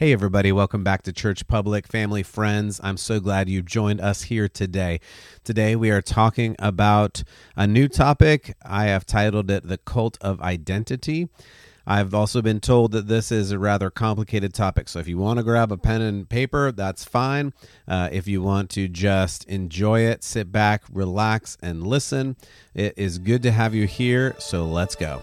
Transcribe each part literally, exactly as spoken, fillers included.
Hey everybody, welcome back to Church Public, family, friends. I'm so glad you've joined us here today. Today we are talking about a new topic. I have titled it The Cult of Identity. I've also been told that this is a rather complicated topic, so if you want to grab a pen and paper, that's fine. Uh, if you want to just enjoy it, sit back, relax, and listen. It is good to have you here, so let's go.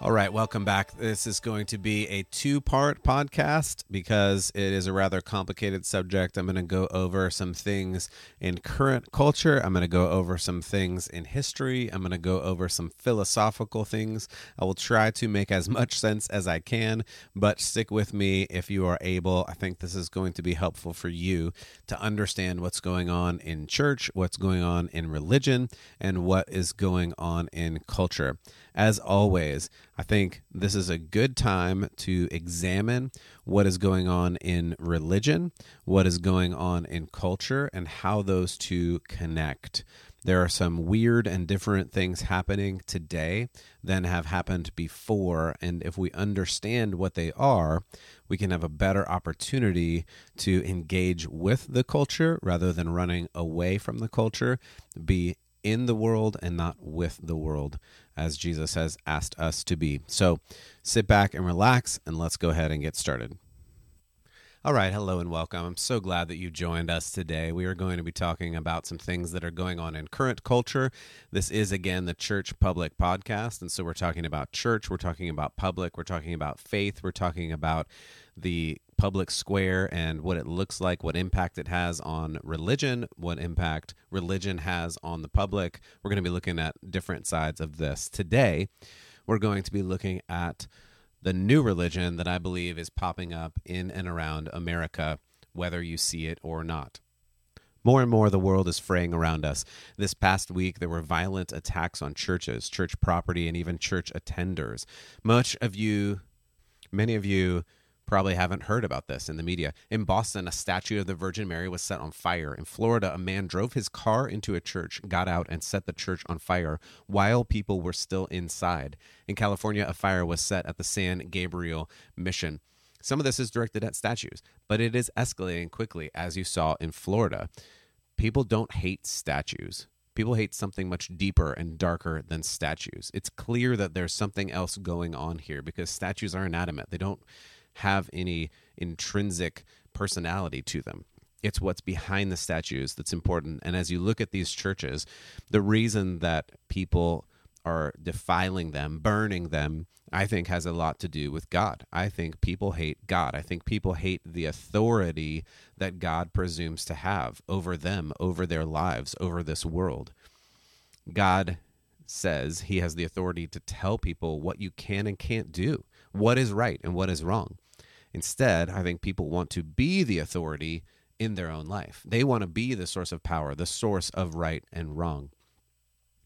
All right, welcome back. This is going to be a two-part podcast because it is a rather complicated subject. I'm going to go over some things in current culture. I'm going to go over some things in history. I'm going to go over some philosophical things. I will try to make as much sense as I can, but stick with me if you are able. I think this is going to be helpful for you to understand what's going on in church, what's going on in religion, and what is going on in culture. As always, I think this is a good time to examine what is going on in religion, what is going on in culture, and how those two connect. There are some weird and different things happening today than have happened before, and if we understand what they are, we can have a better opportunity to engage with the culture rather than running away from the culture, be in the world and not with the world, as Jesus has asked us to be. So sit back and relax, and let's go ahead and get started. All right, hello and welcome. I'm so glad that you joined us today. We are going to be talking about some things that are going on in current culture. This is, again, the Church Public Podcast, and so we're talking about church, we're talking about public, we're talking about faith, we're talking about the public square and what it looks like, what impact it has on religion, what impact religion has on the public. We're going to be looking at different sides of this. Today, we're going to be looking at the new religion that I believe is popping up in and around America, whether you see it or not. More and more, the world is fraying around us. This past week, there were violent attacks on churches, church property, and even church attenders. Much of you, many of you, probably haven't heard about this in the media. In Boston, a statue of the Virgin Mary was set on fire. In Florida, a man drove his car into a church, got out, and set the church on fire while people were still inside. In California, a fire was set at the San Gabriel Mission. Some of this is directed at statues, but it is escalating quickly, as you saw in Florida. People don't hate statues. People hate something much deeper and darker than statues. It's clear that there's something else going on here because statues are inanimate. They don't have any intrinsic personality to them. It's what's behind the statues that's important. And as you look at these churches, the reason that people are defiling them, burning them, I think has a lot to do with God. I think people hate God. I think people hate the authority that God presumes to have over them, over their lives, over this world. God says he has the authority to tell people what you can and can't do, what is right and what is wrong. Instead, I think people want to be the authority in their own life. They want to be the source of power, the source of right and wrong.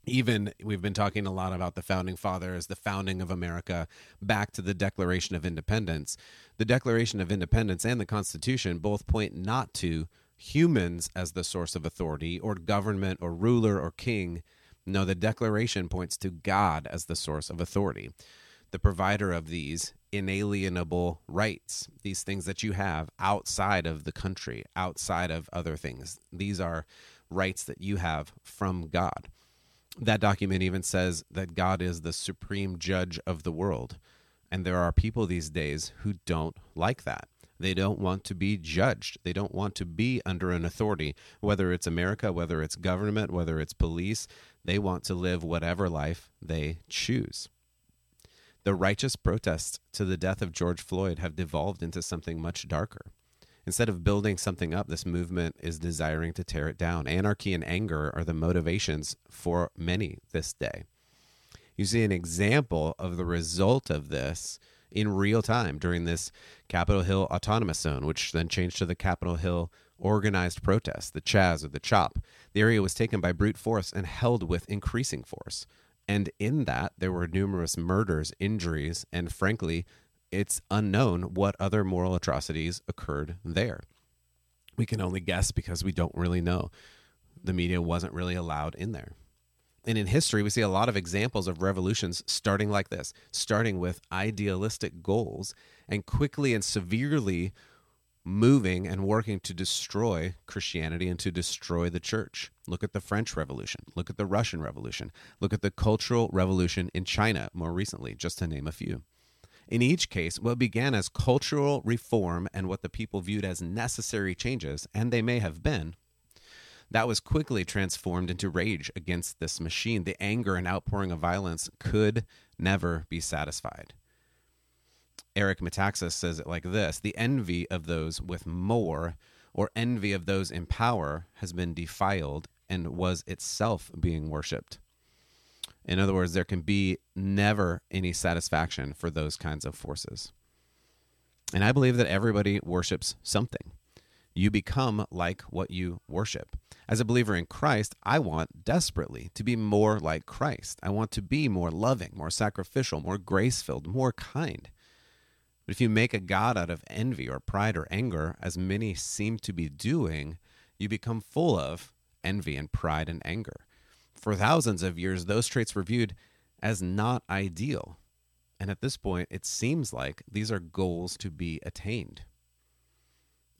Even we've been talking a lot about the founding fathers, the founding of America, back to the Declaration of Independence. The Declaration of Independence and the Constitution both point not to humans as the source of authority or government or ruler or king. No, the Declaration points to God as the source of authority, the provider of these inalienable rights, these things that you have outside of the country, outside of other things. These are rights that you have from God. That document even says that God is the supreme judge of the world. And there are people these days who don't like that. They don't want to be judged. They don't want to be under an authority, whether it's America, whether it's government, whether it's police. They want to live whatever life they choose. The righteous protests to the death of George Floyd have devolved into something much darker. Instead of building something up, this movement is desiring to tear it down. Anarchy and anger are the motivations for many this day. You see an example of the result of this in real time during this Capitol Hill Autonomous Zone, which then changed to the Capitol Hill Organized Protest, the CHAZ or the CHOP. The area was taken by brute force and held with increasing force. And in that, there were numerous murders, injuries, and frankly, it's unknown what other moral atrocities occurred there. We can only guess because we don't really know. The media wasn't really allowed in there. And in history, we see a lot of examples of revolutions starting like this, starting with idealistic goals and quickly and severely moving and working to destroy Christianity and to destroy the church. Look at the French Revolution. Look at the Russian Revolution. Look at the Cultural Revolution in China more recently, just to name a few. In each case, what began as cultural reform and what the people viewed as necessary changes, and they may have been, that was quickly transformed into rage against this machine. The anger and outpouring of violence could never be satisfied. Eric Metaxas says it like this: the envy of those with more, or envy of those in power, has been defiled and was itself being worshipped. In other words, there can be never any satisfaction for those kinds of forces. And I believe that everybody worships something. You become like what you worship. As a believer in Christ, I want desperately to be more like Christ. I want to be more loving, more sacrificial, more grace-filled, more kind. But if you make a god out of envy or pride or anger, as many seem to be doing, you become full of envy and pride and anger. For thousands of years, those traits were viewed as not ideal. And at this point, it seems like these are goals to be attained.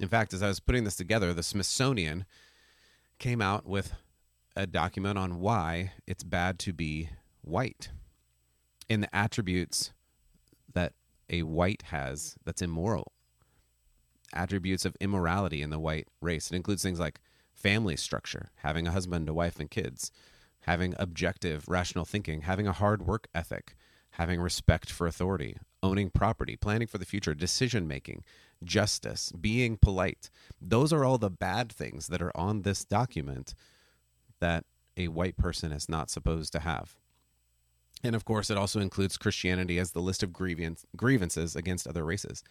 In fact, as I was putting this together, the Smithsonian came out with a document on why it's bad to be white and the attributes that a white has that's immoral, attributes of immorality in the white race. It includes things like family structure, having a husband, a wife, and kids, having objective, rational thinking, having a hard work ethic, having respect for authority, owning property, planning for the future, decision-making, justice, being polite. Those are all the bad things that are on this document that a white person is not supposed to have. And of course, it also includes Christianity as the list of grievance, grievances against other races.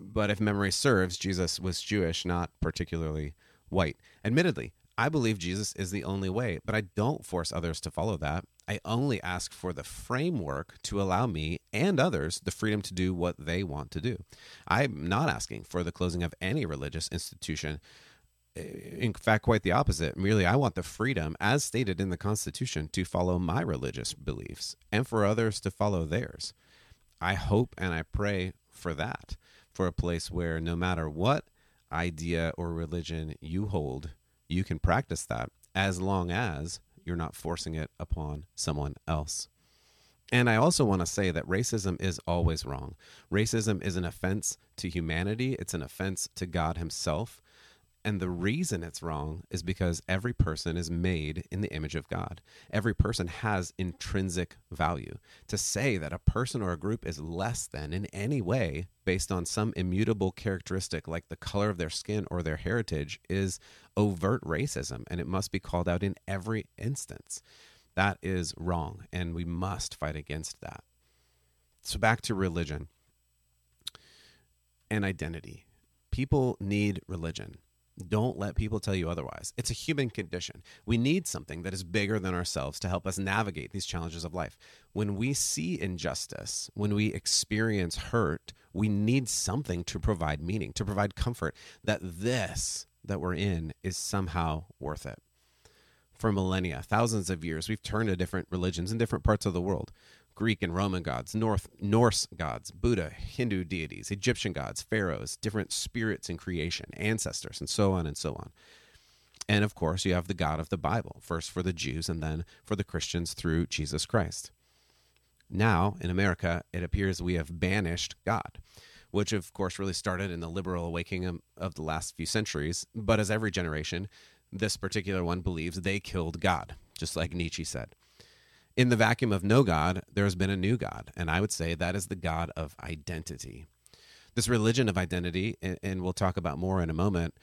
But if memory serves, Jesus was Jewish, not particularly white. Admittedly, I believe Jesus is the only way, but I don't force others to follow that. I only ask for the framework to allow me and others the freedom to do what they want to do. I'm not asking for the closing of any religious institution. In fact, quite the opposite. Merely, I want the freedom, as stated in the Constitution, to follow my religious beliefs and for others to follow theirs. I hope and I pray for that, for a place where no matter what idea or religion you hold, you can practice that as long as you're not forcing it upon someone else. And I also want to say that racism is always wrong. Racism is an offense to humanity. It's an offense to God himself. And the reason it's wrong is because every person is made in the image of God. Every person has intrinsic value. To say that a person or a group is less than in any way based on some immutable characteristic like the color of their skin or their heritage is overt racism, and it must be called out in every instance. That is wrong, and we must fight against that. So back to religion and identity. People need religion. Don't let people tell you otherwise. It's a human condition. We need something that is bigger than ourselves to help us navigate these challenges of life. When we see injustice, when we experience hurt, we need something to provide meaning, to provide comfort that this that we're in is somehow worth it. For millennia, thousands of years, we've turned to different religions in different parts of the world. Greek and Roman gods, North Norse gods, Buddha, Hindu deities, Egyptian gods, pharaohs, different spirits in creation, ancestors, and so on and so on. And of course, you have the God of the Bible, first for the Jews and then for the Christians through Jesus Christ. Now, in America, it appears we have banished God, which of course really started in the liberal awakening of the last few centuries. But as every generation, this particular one believes they killed God, just like Nietzsche said. In the vacuum of no God, there has been a new God, and I would say that is the God of identity. This religion of identity, and we'll talk about more in a moment,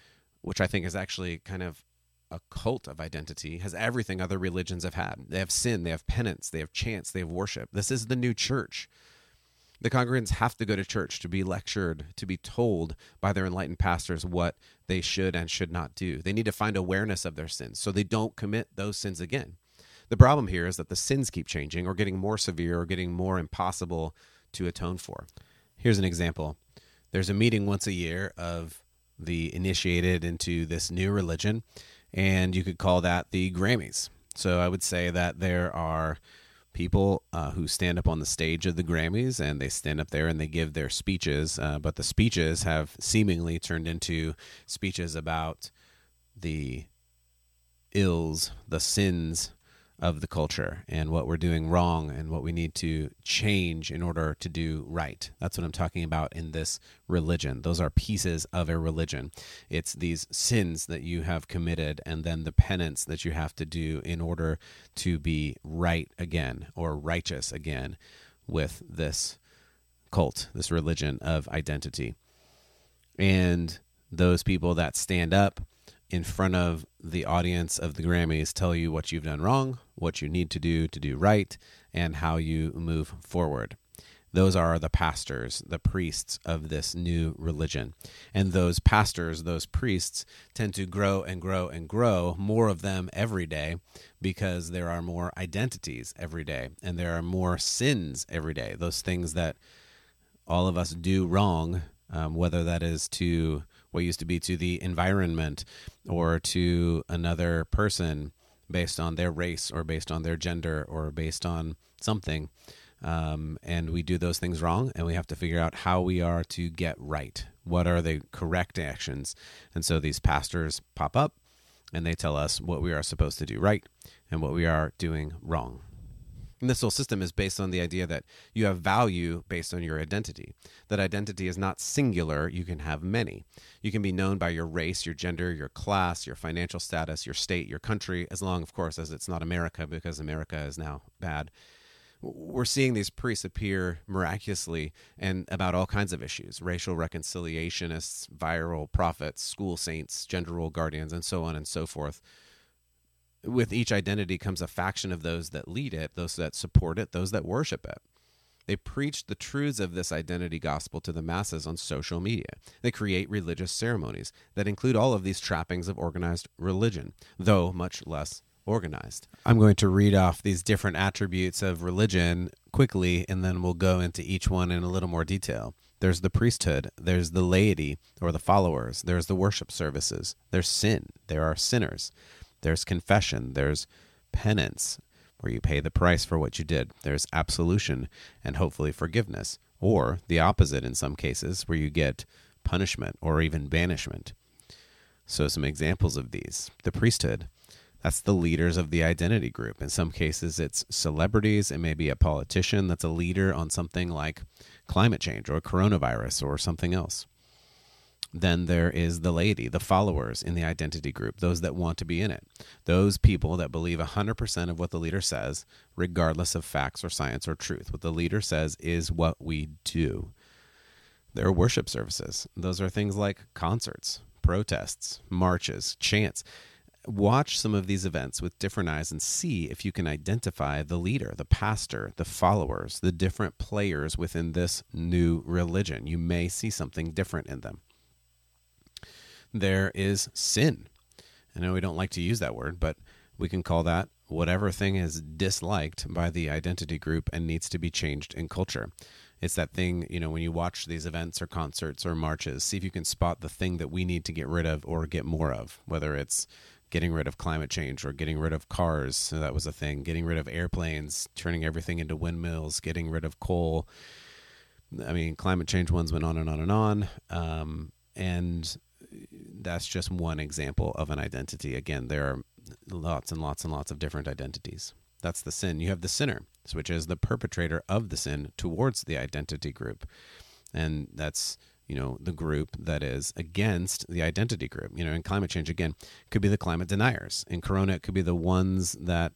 which I think is actually kind of a cult of identity, has everything other religions have had. They have sin, they have penance, they have chants, they have worship. This is the new church. The congregants have to go to church to be lectured, to be told by their enlightened pastors what they should and should not do. They need to find awareness of their sins so they don't commit those sins again. The problem here is that the sins keep changing or getting more severe or getting more impossible to atone for. Here's an example. There's a meeting once a year of the initiated into this new religion, and you could call that the Grammys. So I would say that there are people uh, who stand up on the stage of the Grammys, and they stand up there and they give their speeches, uh, but the speeches have seemingly turned into speeches about the ills, the sins of the culture, and what we're doing wrong and what we need to change in order to do right. That's what I'm talking about in this religion. Those are pieces of a religion. It's these sins that you have committed and then the penance that you have to do in order to be right again or righteous again with this cult, this religion of identity. And those people that stand up in front of the audience of the Grammys tell you what you've done wrong, what you need to do to do right, and how you move forward. Those are the pastors, the priests of this new religion. And those pastors, those priests, tend to grow and grow and grow, more of them every day, because there are more identities every day, and there are more sins every day. Those things that all of us do wrong, um, whether that is to what used to be to the environment or to another person based on their race or based on their gender or based on something. Um, and we do those things wrong, and we have to figure out how we are to get right. What are the correct actions? And so these pastors pop up and they tell us what we are supposed to do right and what we are doing wrong. And this whole system is based on the idea that you have value based on your identity. That identity is not singular. You can have many. You can be known by your race, your gender, your class, your financial status, your state, your country, as long, of course, as it's not America, because America is now bad. We're seeing these priests appear miraculously and about all kinds of issues: racial reconciliationists, viral prophets, school saints, gender role guardians, and so on and so forth. With each identity comes a faction of those that lead it, those that support it, those that worship it. They preach the truths of this identity gospel to the masses on social media. They create religious ceremonies that include all of these trappings of organized religion, though much less organized. I'm going to read off these different attributes of religion quickly, and then we'll go into each one in a little more detail. There's the priesthood, there's the laity or the followers, there's the worship services, there's sin, there are sinners. There's confession, there's penance, where you pay the price for what you did. There's absolution and hopefully forgiveness, or the opposite in some cases, where you get punishment or even banishment. So some examples of these. The priesthood, that's the leaders of the identity group. In some cases, it's celebrities. It may be a politician that's a leader on something like climate change or coronavirus or something else. Then there is the laity, the followers in the identity group, those that want to be in it. Those people that believe one hundred percent of what the leader says, regardless of facts or science or truth. What the leader says is what we do. There are worship services. Those are things like concerts, protests, marches, chants. Watch some of these events with different eyes and see if you can identify the leader, the pastor, the followers, the different players within this new religion. You may see something different in them. There is sin. I know we don't like to use that word, but we can call that whatever thing is disliked by the identity group and needs to be changed in culture. It's that thing, you know, when you watch these events or concerts or marches, see if you can spot the thing that we need to get rid of or get more of, whether it's getting rid of climate change or getting rid of cars. So that was a thing. Getting rid of airplanes, turning everything into windmills, getting rid of coal. I mean, climate change ones went on and on and on. Um, and that's just one example of an identity. Again, there are lots and lots and lots of different identities. That's the sin. You have the sinner, which is the perpetrator of the sin towards the identity group. And that's, you know, the group that is against the identity group. You know, in climate change, again, could be the climate deniers. In Corona, it could be the ones that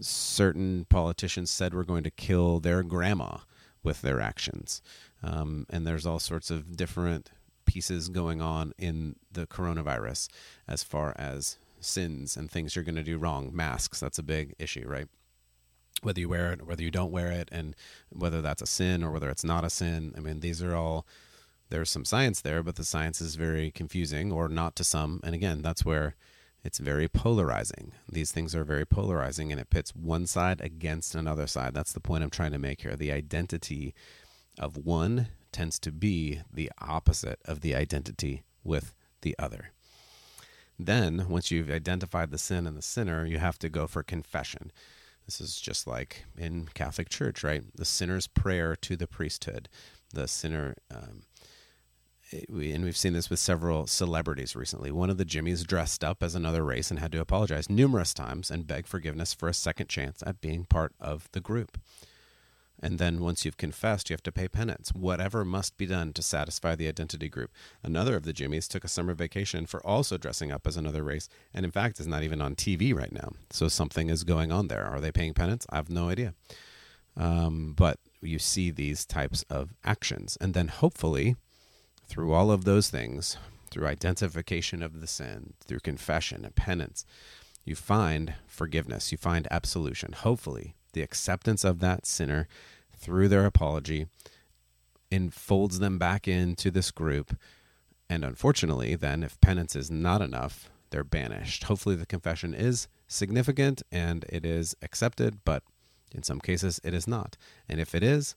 certain politicians said were going to kill their grandma with their actions. Um, and there's all sorts of different pieces going on in the coronavirus as far as sins and things you're going to do wrong. Masks, that's a big issue, right? Whether you wear it, whether you don't wear it, and whether that's a sin or whether it's not a sin. I mean, these are all, there's some science there, but the science is very confusing, or not to some. And again, that's where it's very polarizing. These things are very polarizing, and it pits one side against another side. That's the point I'm trying to make here. The identity of one tends to be the opposite of the identity with the other. Then, once you've identified the sin and the sinner, you have to go for confession. This is just like in Catholic Church, right? The sinner's prayer to the priesthood. The sinner, um, it, we, and we've seen this with several celebrities recently. One of the Jimmies dressed up as another race and had to apologize numerous times and beg forgiveness for a second chance at being part of the group. And then once you've confessed, you have to pay penance, whatever must be done to satisfy the identity group. Another of the Jimmies took a summer vacation for also dressing up as another race, and in fact is not even on T V right now. So something is going on there. Are they paying penance? I have no idea. Um, but you see these types of actions. And then hopefully, through all of those things, through identification of the sin, through confession and penance, you find forgiveness, you find absolution, hopefully. The acceptance of that sinner through their apology enfolds them back into this group. And unfortunately, then, if penance is not enough, they're banished. Hopefully, the confession is significant and it is accepted, but in some cases, it is not. And if it is,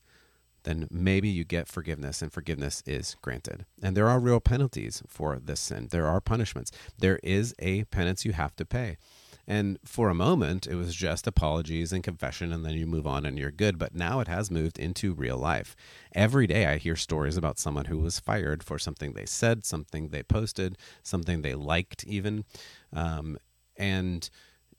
then maybe you get forgiveness and forgiveness is granted. And there are real penalties for this sin. There are punishments. There is a penance you have to pay. And for a moment, it was just apologies and confession, and then you move on and you're good. But now it has moved into real life. Every day I hear stories about someone who was fired for something they said, something they posted, something they liked even. Um, and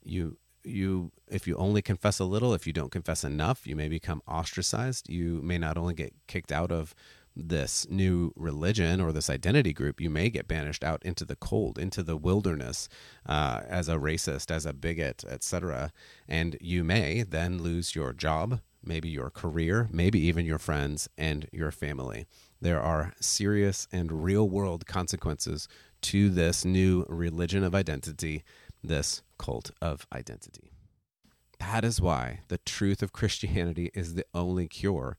you, you, if you only confess a little, if you don't confess enough, you may become ostracized. You may not only get kicked out of this new religion or this identity group, you may get banished out into the cold, into the wilderness, uh, as a racist, as a bigot, et cetera. And you may then lose your job, maybe your career, maybe even your friends and your family. There are serious and real-world consequences to this new religion of identity, this cult of identity. That is why the truth of Christianity is the only cure.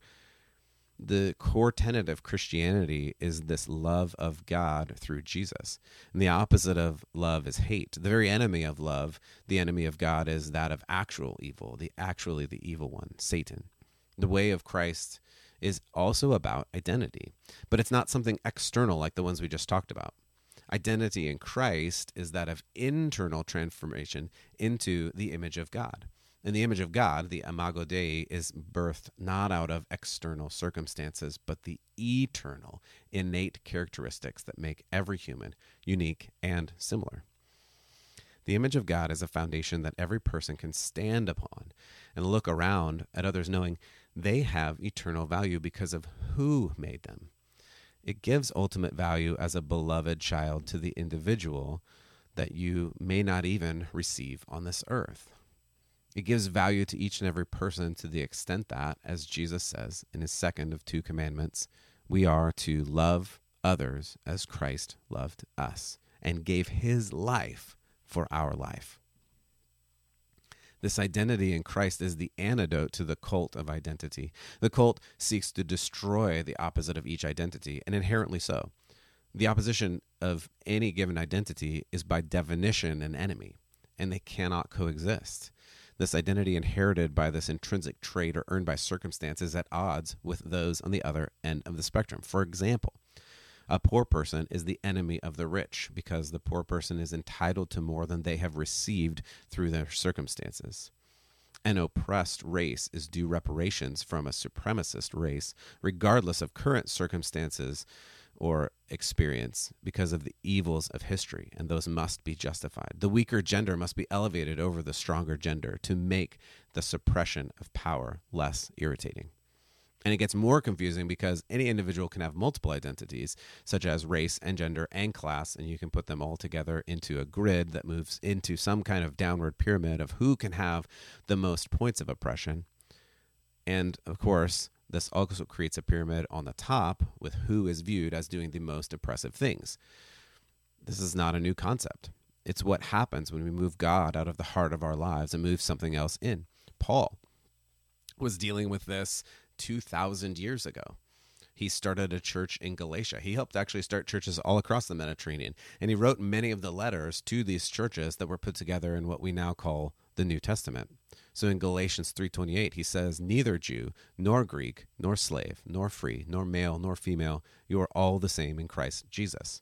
The core tenet of Christianity is this love of God through Jesus. And the opposite of love is hate. The very enemy of love, the enemy of God, is that of actual evil, the actually the evil one, Satan. The way of Christ is also about identity, but it's not something external like the ones we just talked about. Identity in Christ is that of internal transformation into the image of God. And the image of God, the Imago Dei, is birthed not out of external circumstances, but the eternal, innate characteristics that make every human unique and similar. The image of God is a foundation that every person can stand upon and look around at others knowing they have eternal value because of who made them. It gives ultimate value as a beloved child to the individual that you may not even receive on this earth. It gives value to each and every person to the extent that, as Jesus says in his second of two commandments, we are to love others as Christ loved us and gave his life for our life. This identity in Christ is the antidote to the cult of identity. The cult seeks to destroy the opposite of each identity, and inherently so. The opposition of any given identity is by definition an enemy, and they cannot coexist. This identity inherited by this intrinsic trait or earned by circumstances at odds with those on the other end of the spectrum. For example, a poor person is the enemy of the rich because the poor person is entitled to more than they have received through their circumstances. An oppressed race is due reparations from a supremacist race, regardless of current circumstances or experience, because of the evils of history, and those must be justified. The weaker gender must be elevated over the stronger gender to make the suppression of power less irritating. And it gets more confusing because any individual can have multiple identities, such as race and gender and class, and you can put them all together into a grid that moves into some kind of downward pyramid of who can have the most points of oppression. And, of course, this also creates a pyramid on the top with who is viewed as doing the most oppressive things. This is not a new concept. It's what happens when we move God out of the heart of our lives and move something else in. Paul was dealing with this two thousand years ago. He started a church in Galatia. He helped actually start churches all across the Mediterranean. And he wrote many of the letters to these churches that were put together in what we now call the New Testament. So in Galatians three twenty-eight, he says, "Neither Jew, nor Greek, nor slave, nor free, nor male, nor female, you are all the same in Christ Jesus."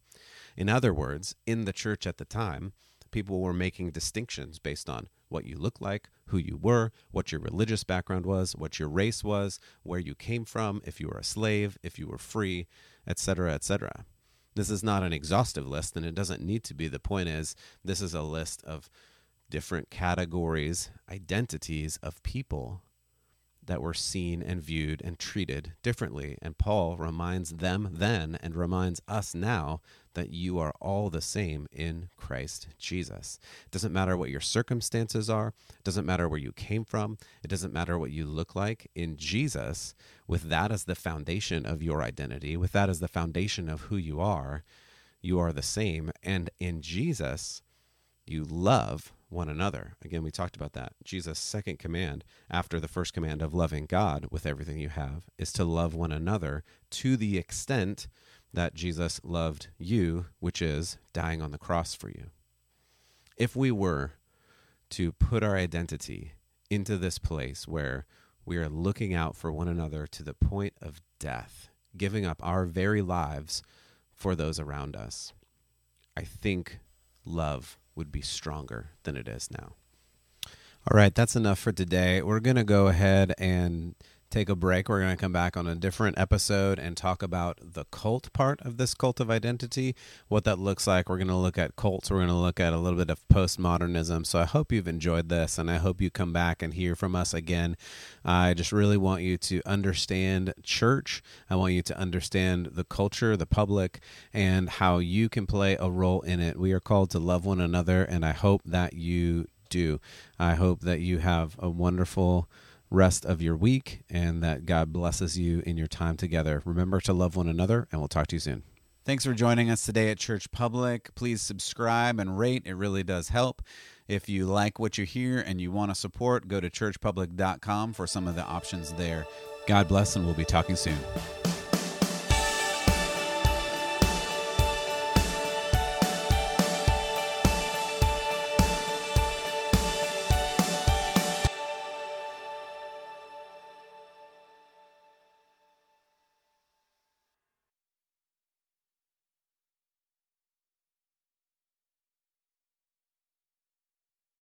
In other words, in the church at the time, people were making distinctions based on what you look like, who you were, what your religious background was, what your race was, where you came from, if you were a slave, if you were free, et cetera, et cetera. This is not an exhaustive list, and it doesn't need to be. The point is, this is a list of different categories, identities of people that were seen and viewed and treated differently. And Paul reminds them then and reminds us now that you are all the same in Christ Jesus. It doesn't matter what your circumstances are. It doesn't matter where you came from. It doesn't matter what you look like. In Jesus, with that as the foundation of your identity, with that as the foundation of who you are, you are the same. And in Jesus, you love one another. Again, we talked about that. Jesus' second command, after the first command of loving God with everything you have, is to love one another to the extent that Jesus loved you, which is dying on the cross for you. If we were to put our identity into this place where we are looking out for one another to the point of death, giving up our very lives for those around us, I think love would be stronger than it is now. All right, that's enough for today. We're going to go ahead and take a break. We're going to come back on a different episode and talk about the cult part of this cult of identity, what that looks like. We're going to look at cults. We're going to look at a little bit of postmodernism. So I hope you've enjoyed this, and I hope you come back and hear from us again. I just really want you to understand church. I want you to understand the culture, the public, and how you can play a role in it. We are called to love one another, and I hope that you do. I hope that you have a wonderful rest of your week, and that God blesses you in your time together. Remember to love one another, and we'll talk to you soon. Thanks for joining us today at Church Public. Please subscribe and rate. It really does help. If you like what you hear and you want to support, go to church public dot com for some of the options there. God bless, and we'll be talking soon.